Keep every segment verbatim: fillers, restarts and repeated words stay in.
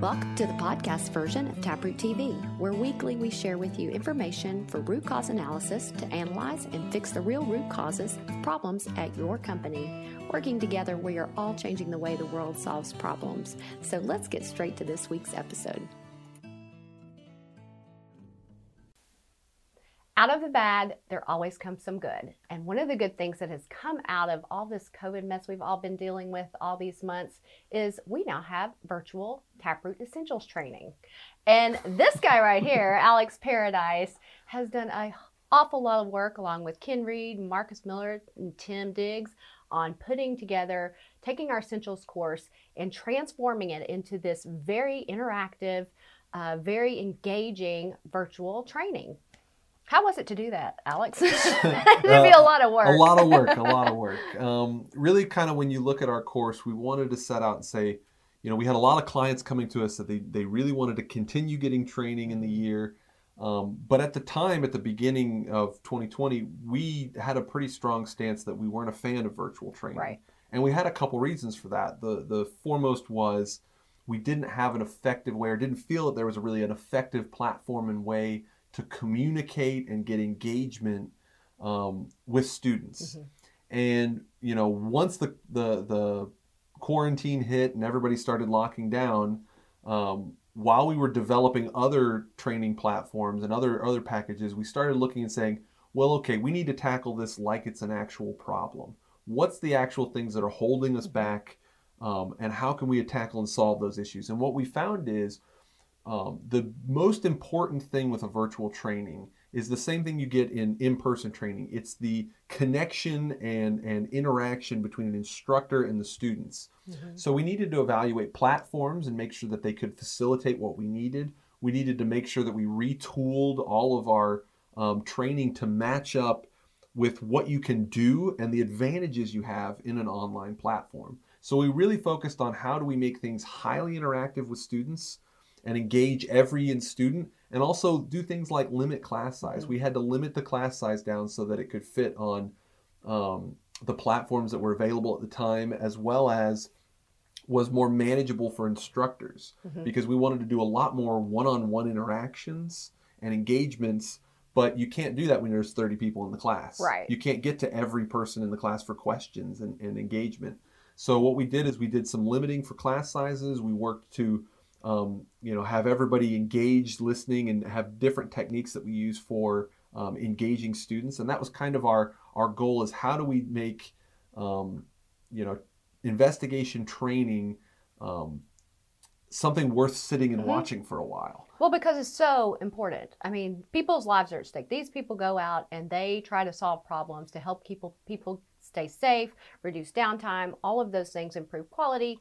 Welcome to the podcast version of Taproot T V, where weekly we share with you information for root cause analysis to analyze and fix the real root causes of problems at your company. Working together, we are all changing the way the world solves problems. So let's get straight to this week's episode. Out of the bad, there always comes some good. And one of the good things that has come out of all this COVID mess we've all been dealing with all these months is we now have virtual Taproot Essentials training. And this guy right here, Alex Paradise, has done an awful lot of work along with Ken Reed, Marcus Miller, and Tim Diggs on putting together, taking our Essentials course and transforming it into this very interactive, uh, very engaging virtual training. How was it to do that, Alex? It would be a lot of work. A lot of work, a lot of work. Um, really kind of when you look at our course, we wanted to set out and say, you know, we had a lot of clients coming to us that they, they really wanted to continue getting training in the year. Um, but at the time, at the beginning of twenty twenty, we had a pretty strong stance that we weren't a fan of virtual training. Right. And we had a couple reasons for that. The, the foremost was we didn't have an effective way or didn't feel that there was a really an effective platform and way to communicate and get engagement um, with students. Mm-hmm. And you know, once the, the, the quarantine hit and everybody started locking down, um, while we were developing other training platforms and other, other packages, we started looking and saying, well, okay, we need to tackle this like it's an actual problem. What's the actual things that are holding us back, um, and how can we tackle and solve those issues? And what we found is, Um, the most important thing with a virtual training is the same thing you get in in-person training. It's the connection and, and interaction between an instructor and the students. Mm-hmm. So we needed to evaluate platforms and make sure that they could facilitate what we needed. We needed to make sure that we retooled all of our um, training to match up with what you can do and the advantages you have in an online platform. So we really focused on how do we make things highly interactive with students and engage every student, and also do things like limit class size. Mm-hmm. We had to limit the class size down so that it could fit on um, the platforms that were available at the time, as well as was more manageable for instructors, mm-hmm. because we wanted to do a lot more one-on-one interactions and engagements, but you can't do that when there's thirty people in the class. Right. You can't get to every person in the class for questions and, and engagement. So what we did is we did some limiting for class sizes. We worked to Um, you know, have everybody engaged, listening, and have different techniques that we use for um, engaging students. And that was kind of our, our goal, is how do we make, um, you know, investigation training um, something worth sitting and mm-hmm. watching for a while. Well, because it's so important. I mean, people's lives are at stake. These people go out and they try to solve problems to help people, people stay safe, reduce downtime, all of those things, improve quality.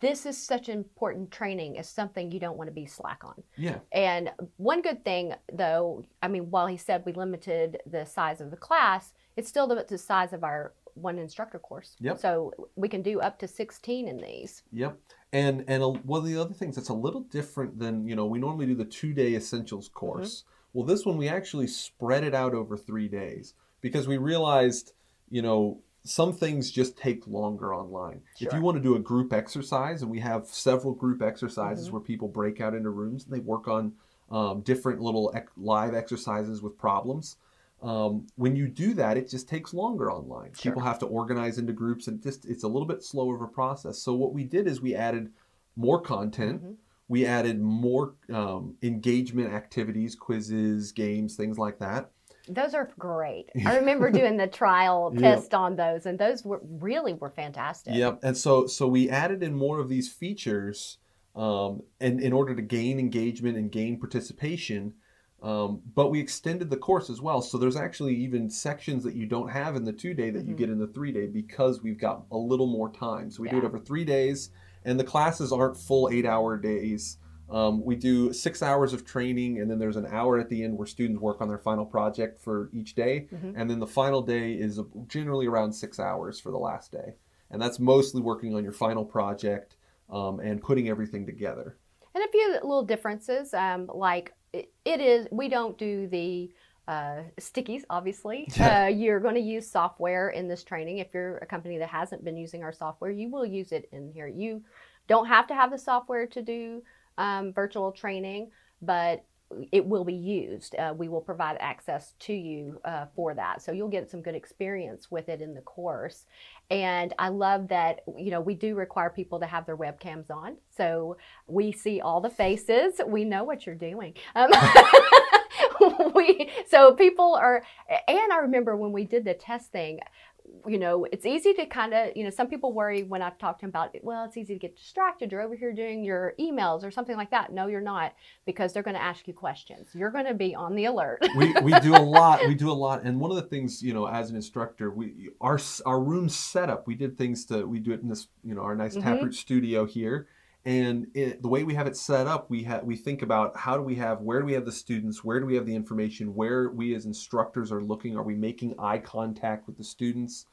This is such important training. It's something you don't want to be slack on. Yeah. And one good thing, though, I mean, while he said we limited the size of the class, it's still the, the size of our one instructor course. Yep. So we can do up to sixteen in these. Yep. And and a, one of the other things that's a little different than, you know, we normally do the two-day essentials course. Mm-hmm. Well, this one we actually spread it out over three days because we realized, you know, some things just take longer online. Sure. If you want to do a group exercise, and we have several group exercises mm-hmm. where people break out into rooms and they work on um, different little ec- live exercises with problems. Um, when you do that, it just takes longer online. Sure. People have to organize into groups, and just it's a little bit slower of a process. So what we did is we added more content. Mm-hmm. We added more um, engagement activities, quizzes, games, things like that. Those are great. I remember doing the trial test yep. on those, and those were really were fantastic. Yep. And so so we added in more of these features um, and in order to gain engagement and gain participation, um, but we extended the course as well. So there's actually even sections that you don't have in the two-day that mm-hmm. you get in the three-day because we've got a little more time. So we yeah. do it over three days, and the classes aren't full eight-hour days. Um, we do six hours of training, and then there's an hour at the end where students work on their final project for each day. Mm-hmm. And then the final day is generally around six hours for the last day. And that's mostly working on your final project um, and putting everything together. And a few little differences, um, like it, it is, we don't do the Uh, stickies, obviously. Uh, you're going to use software in this training. If you're a company that hasn't been using our software, you will use it in here. You don't have to have the software to do um, virtual training, but it will be used. Uh, we will provide access to you uh, for that. So you'll get some good experience with it in the course. And I love that, you know, we do require people to have their webcams on. So we see all the faces. We know what you're doing. Um, we, so people are, and I remember when we did the test thing, you know, it's easy to kind of, you know, some people worry when I've talked to them about, well, it's easy to get distracted. You're over here doing your emails or something like that. No, you're not, because they're going to ask you questions. You're going to be on the alert. we, we do a lot. We do a lot. And one of the things, you know, as an instructor, we, our, our room setup, we did things to, we do it in this, you know, our nice mm-hmm. Taproot studio here. And it, the way we have it set up, we ha we think about how do we have, where do we have the students, where do we have the information, where we as instructors are looking, are we making eye contact with the students,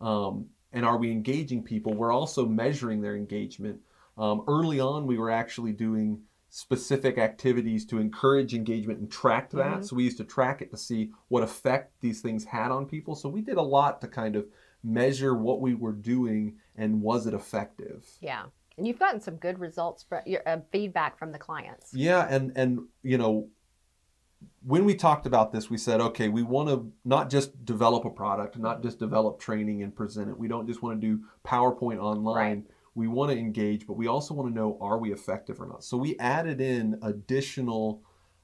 um, and are we engaging people? We're also measuring their engagement. Um, early on, we were actually doing specific activities to encourage engagement and track that. Mm-hmm. So we used to track it to see what effect these things had on people. So we did a lot to kind of measure what we were doing and was it effective. Yeah. And you've gotten some good results, for your, uh, feedback from the clients. Yeah, and, and you know, when we talked about this, we said, okay, we want to not just develop a product, not just develop training and present it. We don't just want to do PowerPoint online. Right. We want to engage, but we also want to know, are we effective or not? So we added in additional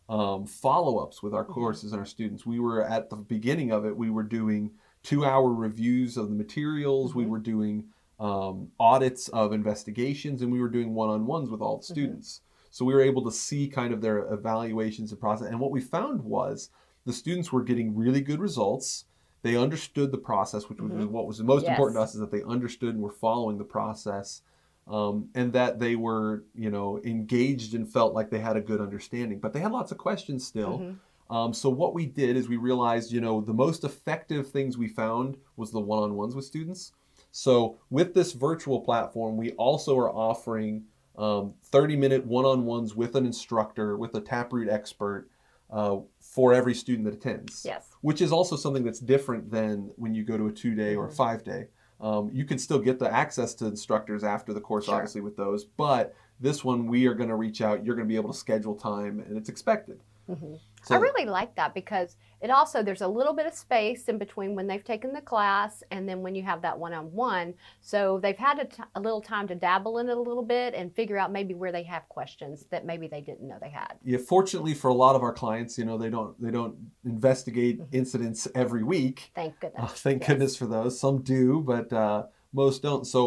um, follow-ups with our courses and our students. We were, at the beginning of it, we were doing two-hour reviews of the materials. Mm-hmm. We were doing Um, audits of investigations, and we were doing one-on-ones with all the students. Mm-hmm. So we were able to see kind of their evaluations and process. And what we found was the students were getting really good results. They understood the process, which mm-hmm. was what was the most yes. important to us, is that they understood and were following the process, um, and that they were, you know, engaged and felt like they had a good understanding. But they had lots of questions still. Mm-hmm. um, so what we did is we realized, you know, the most effective things we found was the one-on-ones with students. So with this virtual platform, we also are offering um, thirty minute one-on-ones with an instructor, with a Taproot expert, uh, for every student that attends. Yes. Which is also something that's different than when you go to a two-day or a five-day. Um, you can still get the access to instructors after the course, sure. obviously, with those. But this one, we are going to reach out. You're going to be able to schedule time, and it's expected. Mm-hmm. So, I really like that, because it also, there's a little bit of space in between when they've taken the class and then when you have that one-on-one. So they've had a, t a little time to dabble in it a little bit and figure out maybe where they have questions that maybe they didn't know they had. Yeah, fortunately for a lot of our clients, you know, they don't they don't investigate mm-hmm. incidents every week. Thank goodness. Uh, thank yes. goodness for those. Some do, but uh, most don't. So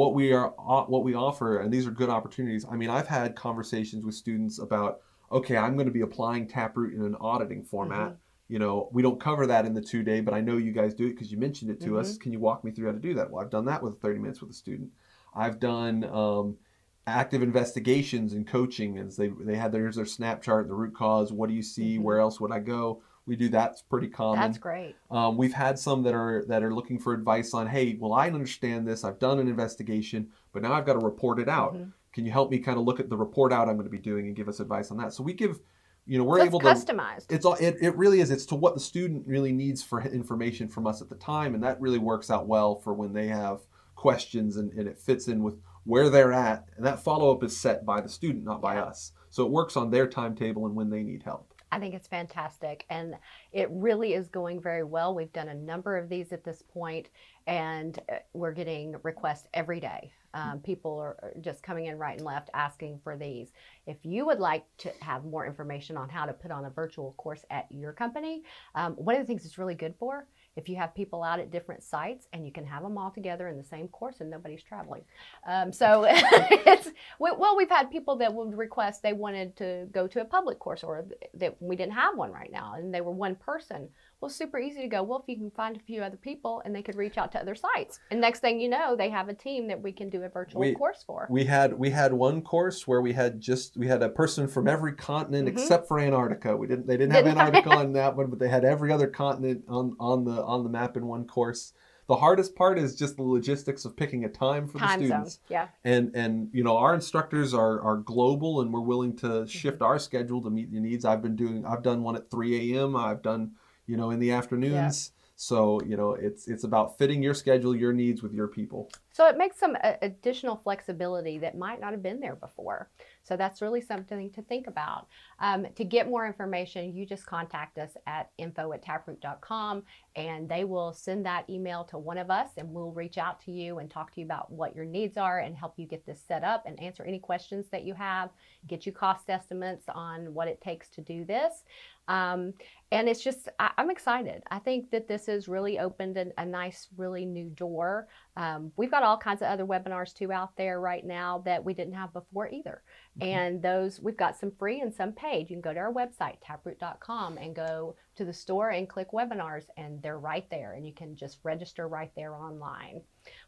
what we are what we offer, and these are good opportunities. I mean, I've had conversations with students about, okay, I'm going to be applying Taproot in an auditing format. Mm-hmm. You know, we don't cover that in the two day, but I know you guys do it because you mentioned it to mm-hmm. us. Can you walk me through how to do that? Well, I've done that with thirty minutes with a student. I've done um, active investigations and coaching, as they, they had their, their snap chart, the root cause, what do you see, mm-hmm. where else would I go? We do that's pretty common. That's great. Um, we've had some that are that are looking for advice on, hey, well, I understand this. I've done an investigation, but now I've got to report it out. Mm-hmm. Can you help me kind of look at the report out I'm going to be doing and give us advice on that? So we give, you know, we're so able to customize. It's all it, it really is. It's to what the student really needs for information from us at the time, and that really works out well for when they have questions, and, and it fits in with where they're at. And that follow up is set by the student, not by yeah. us. So it works on their timetable and when they need help. I think it's fantastic, and it really is going very well. We've done a number of these at this point, and we're getting requests every day. Um, people are just coming in right and left asking for these. If you would like to have more information on how to put on a virtual course at your company, um, one of the things it's really good for, if you have people out at different sites and you can have them all together in the same course and nobody's traveling. Um, so, it's, well, we've had people that would request they wanted to go to a public course, or that we didn't have one right now, and they were one person. Well, super easy to go, well, if you can find a few other people, and they could reach out to other sites. And next thing you know, they have a team that we can do a virtual we, course for. We had we had one course where we had just, we had a person from every continent mm-hmm. except for Antarctica. We didn't, they didn't have Antarctica on that one, but they had every other continent on, on the on the map in one course. The hardest part is just the logistics of picking a time for time the students. Zone. Yeah. And and you know, our instructors are are global, and we're willing to shift mm-hmm. our schedule to meet the needs. I've been doing I've done one at three A M I've done, you know, in the afternoons. Yeah. So, you know, it's it's about fitting your schedule, your needs with your people. So it makes some additional flexibility that might not have been there before. So that's really something to think about. Um, to get more information, you just contact us at info at taproot dot com, and they will send that email to one of us, and we'll reach out to you and talk to you about what your needs are and help you get this set up and answer any questions that you have, get you cost estimates on what it takes to do this. Um, and it's just, I, I'm excited. I think that this has really opened an, a nice, really new door. Um, we've got all kinds of other webinars too out there right now that we didn't have before either. Mm-hmm. And those, we've got some free and some paid. You can go to our website, taproot dot com, and go to the store and click webinars, and they're right there, and you can just register right there online.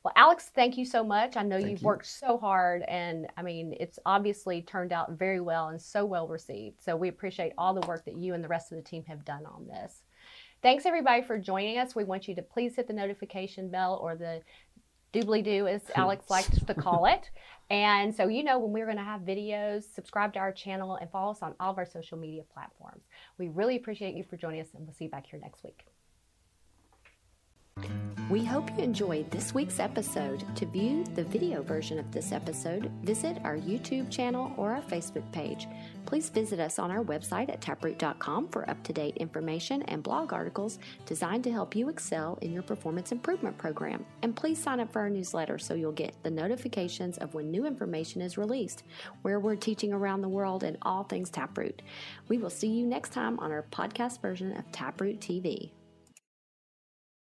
Well, Alex, thank you so much. I know thank you've you. worked so hard, and I mean, it's obviously turned out very well and so well received. So we appreciate all the work that you and the rest of the team have done on this. Thanks everybody for joining us. We want you to please hit the notification bell, or the doobly-doo, as Alex likes to call it. And so you know when we're going to have videos. Subscribe to our channel and follow us on all of our social media platforms. We really appreciate you for joining us, and we'll see you back here next week. We hope you enjoyed this week's episode. To view the video version of this episode, visit our YouTube channel or our Facebook page. Please visit us on our website at taproot dot com for up-to-date information and blog articles designed to help you excel in your performance improvement program. And please sign up for our newsletter so you'll get the notifications of when new information is released, where we're teaching around the world and all things Taproot. We will see you next time on our podcast version of Taproot T V.